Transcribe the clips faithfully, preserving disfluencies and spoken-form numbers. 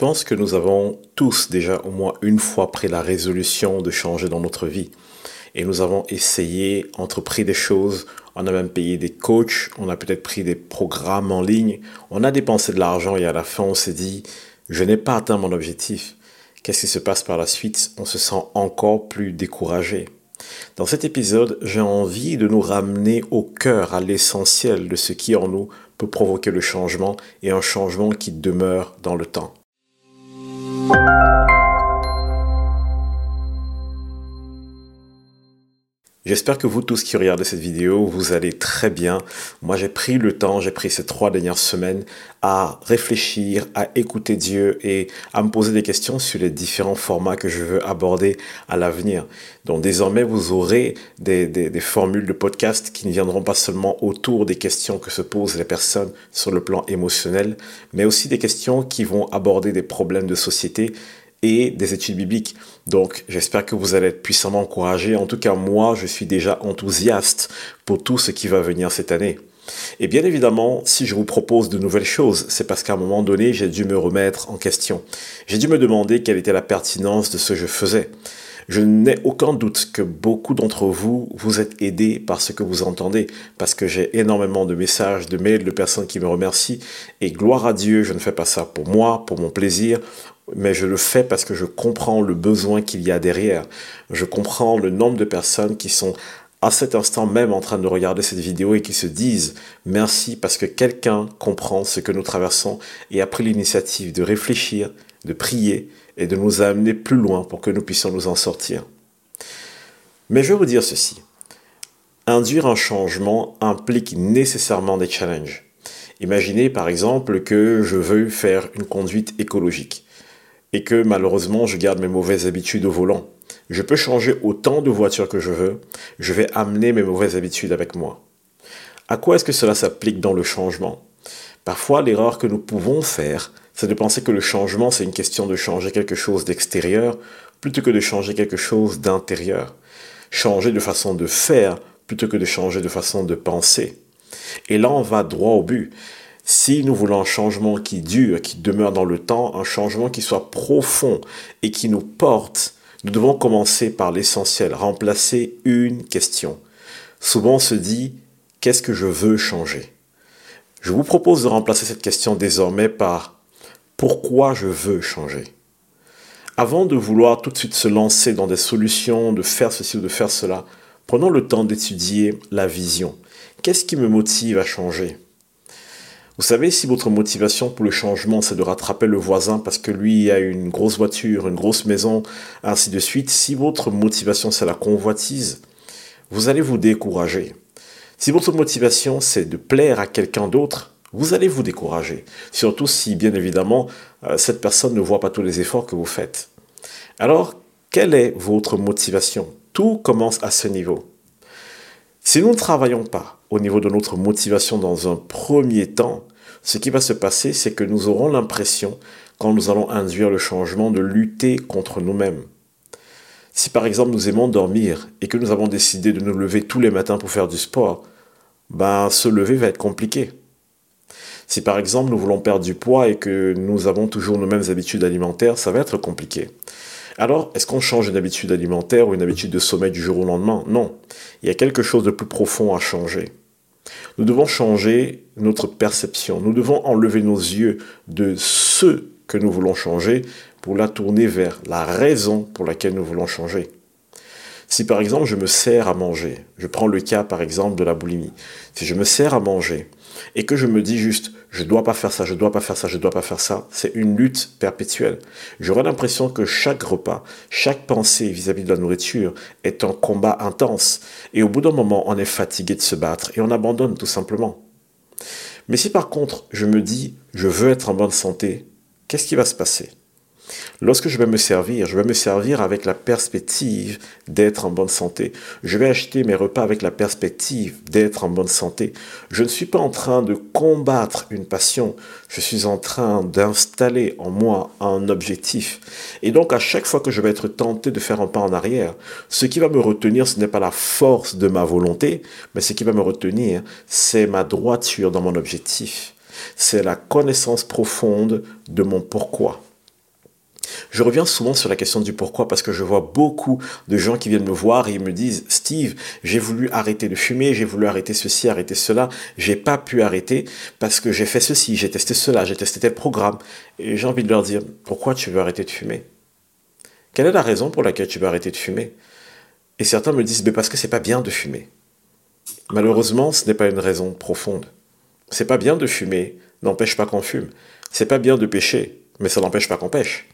pense que nous avons tous déjà au moins une fois pris la résolution de changer dans notre vie. Et nous avons essayé, entrepris des choses, on a même payé des coachs, on a peut-être pris des programmes en ligne, on a dépensé de l'argent et à la fin on s'est dit « je n'ai pas atteint mon objectif ». Qu'est-ce qui se passe par la suite? On se sent encore plus découragé. Dans cet épisode, j'ai envie de nous ramener au cœur, à l'essentiel de ce qui en nous peut provoquer le changement et un changement qui demeure dans le temps. J'espère que vous tous qui regardez cette vidéo, vous allez très bien. Moi, j'ai pris le temps, j'ai pris ces trois dernières semaines à réfléchir, à écouter Dieu et à me poser des questions sur les différents formats que je veux aborder à l'avenir. Donc désormais, vous aurez des, des, des formules de podcast qui ne viendront pas seulement autour des questions que se posent les personnes sur le plan émotionnel, mais aussi des questions qui vont aborder des problèmes de société et des études bibliques. Donc, j'espère que vous allez être puissamment encouragés. En tout cas, moi, je suis déjà enthousiaste pour tout ce qui va venir cette année. Et bien évidemment, si je vous propose de nouvelles choses, c'est parce qu'à un moment donné, j'ai dû me remettre en question. J'ai dû me demander quelle était la pertinence de ce que je faisais. Je n'ai aucun doute que beaucoup d'entre vous, vous êtes aidés par ce que vous entendez, parce que j'ai énormément de messages, de mails, de personnes qui me remercient. Et gloire à Dieu, je ne fais pas ça pour moi, pour mon plaisir, mais je le fais parce que je comprends le besoin qu'il y a derrière. Je comprends le nombre de personnes qui sont à cet instant même en train de regarder cette vidéo et qui se disent « merci parce que quelqu'un comprend ce que nous traversons et a pris l'initiative de réfléchir, de prier et de nous amener plus loin pour que nous puissions nous en sortir. » Mais je vais vous dire ceci. Induire un changement implique nécessairement des challenges. Imaginez par exemple que je veux faire une conduite écologique et que malheureusement je garde mes mauvaises habitudes au volant. Je peux changer autant de voitures que je veux, je vais amener mes mauvaises habitudes avec moi. À quoi est-ce que cela s'applique dans le changement? Parfois, l'erreur que nous pouvons faire, c'est de penser que le changement, c'est une question de changer quelque chose d'extérieur plutôt que de changer quelque chose d'intérieur. Changer de façon de faire plutôt que de changer de façon de penser. Et là, on va droit au but. Si nous voulons un changement qui dure, qui demeure dans le temps, un changement qui soit profond et qui nous porte, nous devons commencer par l'essentiel, remplacer une question. Souvent on se dit « qu'est-ce que je veux changer ?» Je vous propose de remplacer cette question désormais par « pourquoi je veux changer ?» Avant de vouloir tout de suite se lancer dans des solutions, de faire ceci ou de faire cela, prenons le temps d'étudier la vision. Qu'est-ce qui me motive à changer ? Vous savez, si votre motivation pour le changement, c'est de rattraper le voisin parce que lui a une grosse voiture, une grosse maison, ainsi de suite, si votre motivation, c'est la convoitise, vous allez vous décourager. Si votre motivation, c'est de plaire à quelqu'un d'autre, vous allez vous décourager. Surtout si, bien évidemment, cette personne ne voit pas tous les efforts que vous faites. Alors, quelle est votre motivation? Tout commence à ce niveau. Si nous ne travaillons pas au niveau de notre motivation dans un premier temps, ce qui va se passer, c'est que nous aurons l'impression, quand nous allons induire le changement, de lutter contre nous-mêmes. Si par exemple nous aimons dormir et que nous avons décidé de nous lever tous les matins pour faire du sport, ben se lever va être compliqué. Si par exemple nous voulons perdre du poids et que nous avons toujours nos mêmes habitudes alimentaires, ça va être compliqué. Alors, est-ce qu'on change une habitude alimentaire ou une habitude de sommeil du jour au lendemain? Non. Il y a quelque chose de plus profond à changer. Nous devons changer notre perception. Nous devons enlever nos yeux de ce que nous voulons changer pour la tourner vers la raison pour laquelle nous voulons changer. Si par exemple, je me sers à manger, je prends le cas par exemple de la boulimie. Si je me sers à manger et que je me dis juste « je ne dois pas faire ça, je ne dois pas faire ça, je ne dois pas faire ça », c'est une lutte perpétuelle. J'aurai l'impression que chaque repas, chaque pensée vis-à-vis de la nourriture est un combat intense. Et au bout d'un moment, on est fatigué de se battre et on abandonne tout simplement. Mais si par contre, je me dis « je veux être en bonne santé », qu'est-ce qui va se passer ? Lorsque je vais me servir, je vais me servir avec la perspective d'être en bonne santé. Je vais acheter mes repas avec la perspective d'être en bonne santé. Je ne suis pas en train de combattre une passion, je suis en train d'installer en moi un objectif. Et donc à chaque fois que je vais être tenté de faire un pas en arrière, ce qui va me retenir, ce n'est pas la force de ma volonté, mais ce qui va me retenir, c'est ma droiture dans mon objectif. C'est la connaissance profonde de mon pourquoi. Je reviens souvent sur la question du pourquoi parce que je vois beaucoup de gens qui viennent me voir et ils me disent « Steve, j'ai voulu arrêter de fumer, j'ai voulu arrêter ceci, arrêter cela, j'ai pas pu arrêter parce que j'ai fait ceci, j'ai testé cela, j'ai testé tel programme. » Et j'ai envie de leur dire « Pourquoi tu veux arrêter de fumer ? Quelle est la raison pour laquelle tu veux arrêter de fumer ?» Et certains me disent « Mais parce que c'est pas bien de fumer. » Malheureusement, ce n'est pas une raison profonde. C'est pas bien de fumer, n'empêche pas qu'on fume. C'est pas bien de pécher, mais ça n'empêche pas qu'on pêche.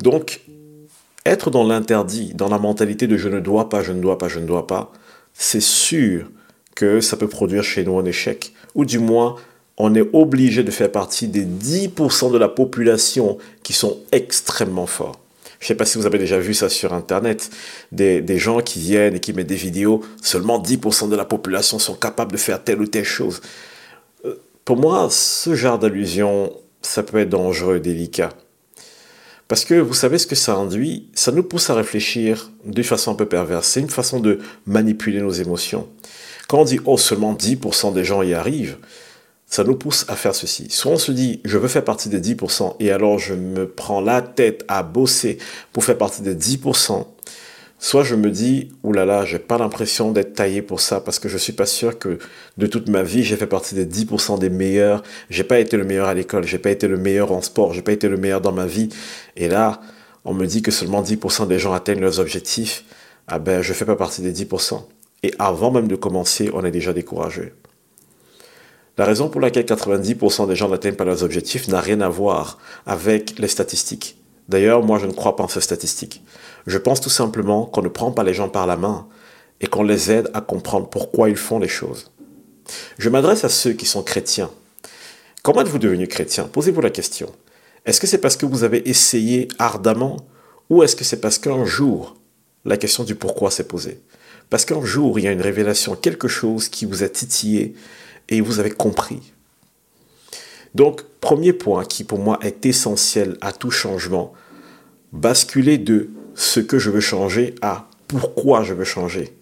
Donc, être dans l'interdit, dans la mentalité de « je ne dois pas, je ne dois pas, je ne dois pas », c'est sûr que ça peut produire chez nous un échec. Ou du moins, on est obligé de faire partie des dix pour cent de la population qui sont extrêmement forts. Je ne sais pas si vous avez déjà vu ça sur Internet, des, des gens qui viennent et qui mettent des vidéos, seulement dix pour cent de la population sont capables de faire telle ou telle chose. Pour moi, ce genre d'allusion, ça peut être dangereux, délicat. Parce que vous savez ce que ça induit, ça nous pousse à réfléchir d'une façon un peu perverse. C'est une façon de manipuler nos émotions. Quand on dit « oh, seulement dix pour cent des gens y arrivent », ça nous pousse à faire ceci. Soit on se dit « je veux faire partie des dix pour cent » et alors je me prends la tête à bosser pour faire partie des dix pour cent. Soit je me dis « oulala, j'ai pas l'impression d'être taillé pour ça parce que je suis pas sûr que de toute ma vie, j'ai fait partie des dix pour cent des meilleurs. J'ai pas été le meilleur à l'école, j'ai pas été le meilleur en sport, j'ai pas été le meilleur dans ma vie. » Et là, on me dit que seulement dix pour cent des gens atteignent leurs objectifs. Ah ben, je fais pas partie des dix pour cent. Et avant même de commencer, on est déjà découragé. La raison pour laquelle quatre-vingt-dix pour cent des gens n'atteignent pas leurs objectifs n'a rien à voir avec les statistiques. D'ailleurs, moi, je ne crois pas en ces statistiques. Je pense tout simplement qu'on ne prend pas les gens par la main et qu'on les aide à comprendre pourquoi ils font les choses. Je m'adresse à ceux qui sont chrétiens. Comment êtes-vous devenus chrétien ? Posez-vous la question. Est-ce que c'est parce que vous avez essayé ardemment ou est-ce que c'est parce qu'un jour, la question du pourquoi s'est posée ? Parce qu'un jour, il y a une révélation, quelque chose qui vous a titillé et vous avez compris. Donc, premier point qui pour moi est essentiel à tout changement, basculer de ce que je veux changer à pourquoi je veux changer.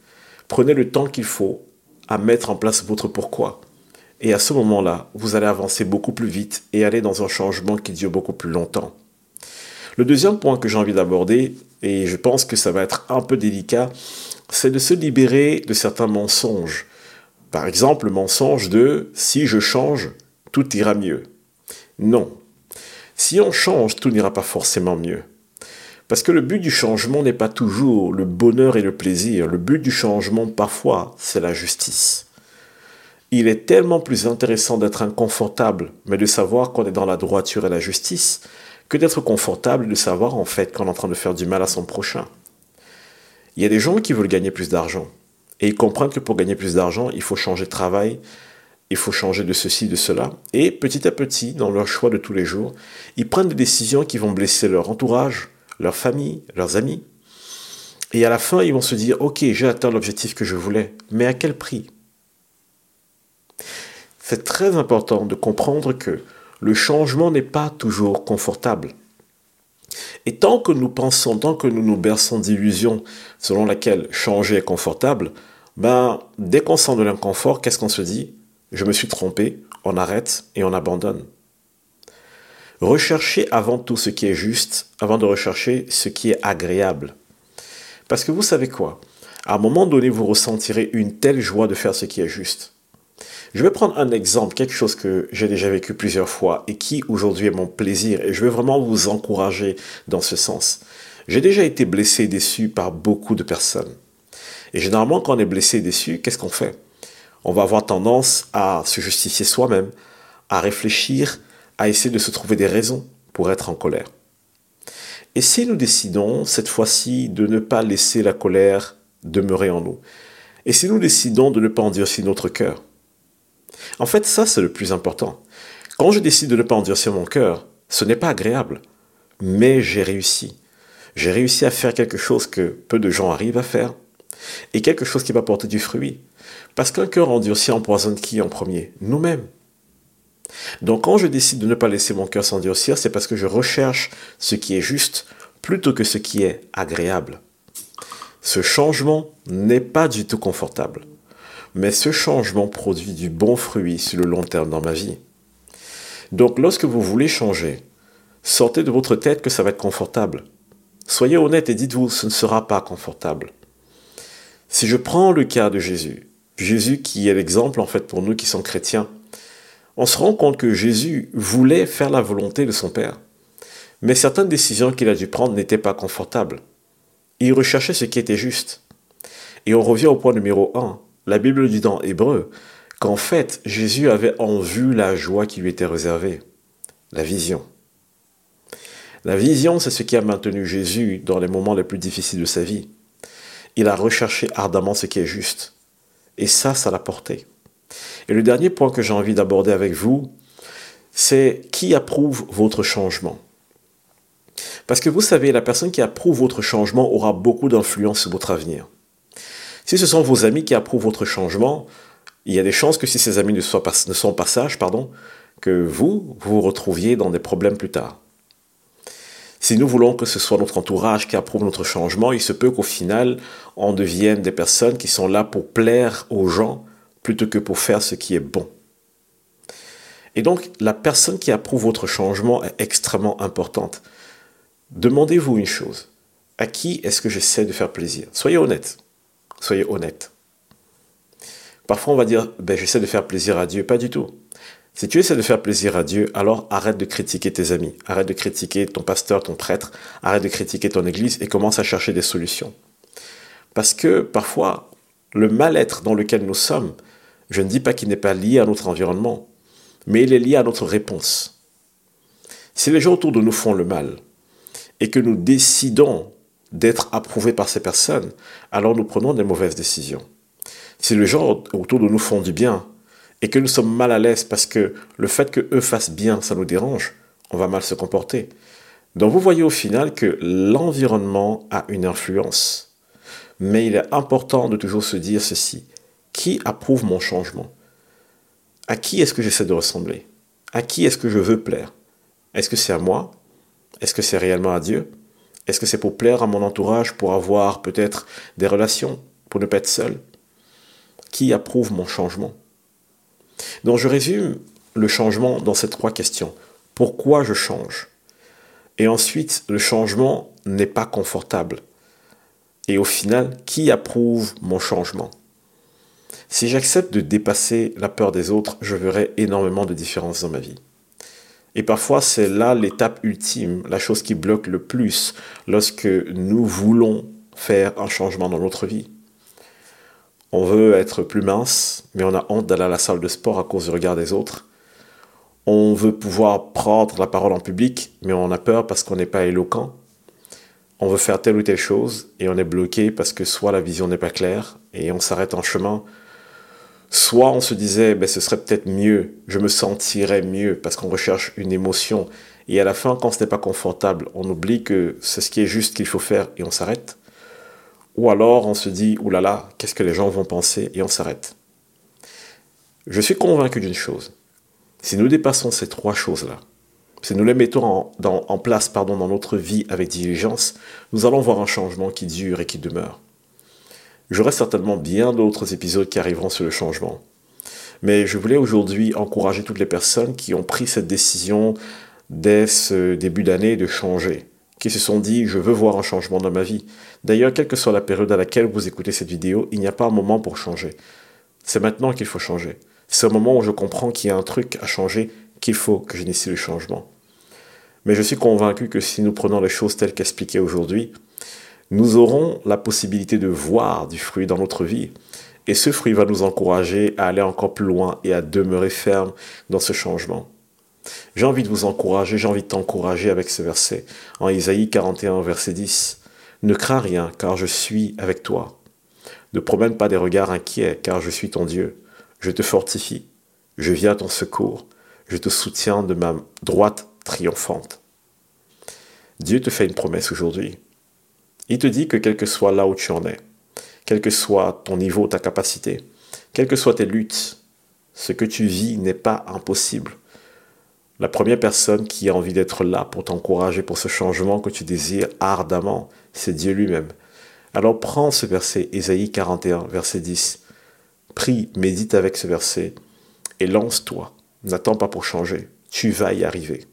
Prenez le temps qu'il faut à mettre en place votre pourquoi. Et à ce moment-là, vous allez avancer beaucoup plus vite et aller dans un changement qui dure beaucoup plus longtemps. Le deuxième point que j'ai envie d'aborder, et je pense que ça va être un peu délicat, c'est de se libérer de certains mensonges. Par exemple, le mensonge de « si je change, tout ira mieux ». Non. Si on change, tout n'ira pas forcément mieux. Parce que le but du changement n'est pas toujours le bonheur et le plaisir. Le but du changement, parfois, c'est la justice. Il est tellement plus intéressant d'être inconfortable, mais de savoir qu'on est dans la droiture et la justice, que d'être confortable et de savoir, en fait, qu'on est en train de faire du mal à son prochain. Il y a des gens qui veulent gagner plus d'argent. Et ils comprennent que pour gagner plus d'argent, il faut changer de travail, il faut changer de ceci, de cela. Et petit à petit, dans leur choix de tous les jours, ils prennent des décisions qui vont blesser leur entourage, leur famille, leurs amis. Et à la fin, ils vont se dire « Ok, j'ai atteint l'objectif que je voulais, mais à quel prix ?» C'est très important de comprendre que le changement n'est pas toujours confortable. Et tant que nous pensons, tant que nous nous berçons d'illusions selon laquelle changer est confortable, ben, dès qu'on sent de l'inconfort, qu'est-ce qu'on se dit ? Je me suis trompé, on arrête et on abandonne. Recherchez avant tout ce qui est juste, avant de rechercher ce qui est agréable. Parce que vous savez quoi ? À un moment donné, vous ressentirez une telle joie de faire ce qui est juste. Je vais prendre un exemple, quelque chose que j'ai déjà vécu plusieurs fois et qui aujourd'hui est mon plaisir. Et je veux vraiment vous encourager dans ce sens. J'ai déjà été blessé et déçu par beaucoup de personnes. Et généralement, quand on est blessé et déçu, qu'est-ce qu'on fait ? On va avoir tendance à se justifier soi-même, à réfléchir, à essayer de se trouver des raisons pour être en colère. Et si nous décidons, cette fois-ci, de ne pas laisser la colère demeurer en nous, et si nous décidons de ne pas endurcir notre cœur, en fait, ça, c'est le plus important. Quand je décide de ne pas endurcir mon cœur, ce n'est pas agréable, mais j'ai réussi. J'ai réussi à faire quelque chose que peu de gens arrivent à faire, et quelque chose qui va porter du fruit. Parce qu'un cœur endurci empoisonne qui en premier ? Nous-mêmes. Donc quand je décide de ne pas laisser mon cœur s'endurcir, c'est parce que je recherche ce qui est juste plutôt que ce qui est agréable. Ce changement n'est pas du tout confortable. Mais ce changement produit du bon fruit sur le long terme dans ma vie. Donc lorsque vous voulez changer, Sortez de votre tête que ça va être confortable. Soyez honnête et dites-vous, ce ne sera pas confortable. Si je prends le cas de Jésus, Jésus qui est l'exemple en fait pour nous qui sommes chrétiens, on se rend compte que Jésus voulait faire la volonté de son Père. Mais certaines décisions qu'il a dû prendre n'étaient pas confortables. Il recherchait ce qui était juste. Et on revient au point numéro un. La Bible dit dans Hébreux qu'en fait, Jésus avait en vue la joie qui lui était réservée. La vision. La vision, c'est ce qui a maintenu Jésus dans les moments les plus difficiles de sa vie. Il a recherché ardemment ce qui est juste. Et ça, ça l'a porté. Et le dernier point que j'ai envie d'aborder avec vous, c'est qui approuve votre changement. Parce que vous savez, la personne qui approuve votre changement aura beaucoup d'influence sur votre avenir. Si ce sont vos amis qui approuvent votre changement, il y a des chances que si ces amis ne soient pas, ne sont pas sages, pardon, que vous, vous vous retrouviez dans des problèmes plus tard. Si nous voulons que ce soit notre entourage qui approuve notre changement, il se peut qu'au final, on devienne des personnes qui sont là pour plaire aux gens plutôt que pour faire ce qui est bon. Et donc, la personne qui approuve votre changement est extrêmement importante. Demandez-vous une chose. À qui est-ce que j'essaie de faire plaisir ? Soyez honnête. Soyez honnête. Parfois, on va dire, ben, j'essaie de faire plaisir à Dieu. Pas du tout. Si tu essaies de faire plaisir à Dieu, alors arrête de critiquer tes amis. Arrête de critiquer ton pasteur, ton prêtre. Arrête de critiquer ton église et commence à chercher des solutions. Parce que parfois, le mal-être dans lequel nous sommes, je ne dis pas qu'il n'est pas lié à notre environnement, mais il est lié à notre réponse. Si les gens autour de nous font le mal et que nous décidons d'être approuvés par ces personnes, alors nous prenons des mauvaises décisions. Si les gens autour de nous font du bien et que nous sommes mal à l'aise parce que le fait qu'eux fassent bien, ça nous dérange, on va mal se comporter. Donc vous voyez au final que l'environnement a une influence. Mais il est important de toujours se dire ceci. Qui approuve mon changement ? À qui est-ce que j'essaie de ressembler ? À qui est-ce que je veux plaire ? Est-ce que c'est à moi ? Est-ce que c'est réellement à Dieu ? Est-ce que c'est pour plaire à mon entourage, pour avoir peut-être des relations, pour ne pas être seul ? Qui approuve mon changement ? Donc je résume le changement dans ces trois questions. Pourquoi je change ? Et ensuite, le changement n'est pas confortable. Et au final, qui approuve mon changement ? Si j'accepte de dépasser la peur des autres, je verrai énormément de différences dans ma vie. Et parfois, c'est là l'étape ultime, la chose qui bloque le plus lorsque nous voulons faire un changement dans notre vie. On veut être plus mince, mais on a honte d'aller à la salle de sport à cause du regard des autres. On veut pouvoir prendre la parole en public, mais on a peur parce qu'on n'est pas éloquent. On veut faire telle ou telle chose et on est bloqué parce que soit la vision n'est pas claire et on s'arrête en chemin, soit on se disait ben, « ce serait peut-être mieux, je me sentirais mieux » parce qu'on recherche une émotion. Et à la fin, quand ce n'est pas confortable, on oublie que c'est ce qui est juste qu'il faut faire et on s'arrête. Ou alors on se dit « oulala, qu'est-ce que les gens vont penser ?» et on s'arrête. Je suis convaincu d'une chose. Si nous dépassons ces trois choses-là, si nous les mettons en, dans, en place pardon, dans notre vie avec diligence, nous allons voir un changement qui dure et qui demeure. J'aurai certainement bien d'autres épisodes qui arriveront sur le changement. Mais je voulais aujourd'hui encourager toutes les personnes qui ont pris cette décision dès ce début d'année de changer, qui se sont dit « je veux voir un changement dans ma vie ». D'ailleurs, quelle que soit la période à laquelle vous écoutez cette vidéo, il n'y a pas un moment pour changer. C'est maintenant qu'il faut changer. C'est au moment où je comprends qu'il y a un truc à changer, qu'il faut que j'initie le changement. Mais je suis convaincu que si nous prenons les choses telles qu'expliquées aujourd'hui, nous aurons la possibilité de voir du fruit dans notre vie. Et ce fruit va nous encourager à aller encore plus loin et à demeurer ferme dans ce changement. J'ai envie de vous encourager, j'ai envie de t'encourager avec ce verset. En Isaïe quarante et un, verset dix. « Ne crains rien, car je suis avec toi. Ne promène pas des regards inquiets, car je suis ton Dieu. Je te fortifie, je viens à ton secours. Je te soutiens de ma droite triomphante. » Dieu te fait une promesse aujourd'hui. Il te dit que quel que soit là où tu en es, quel que soit ton niveau, ta capacité, quelles que soient tes luttes, ce que tu vis n'est pas impossible. La première personne qui a envie d'être là pour t'encourager pour ce changement que tu désires ardemment, c'est Dieu lui-même. Alors prends ce verset, Ésaïe quarante et un, verset dix. Prie, médite avec ce verset et lance-toi. N'attends pas pour changer, tu vas y arriver.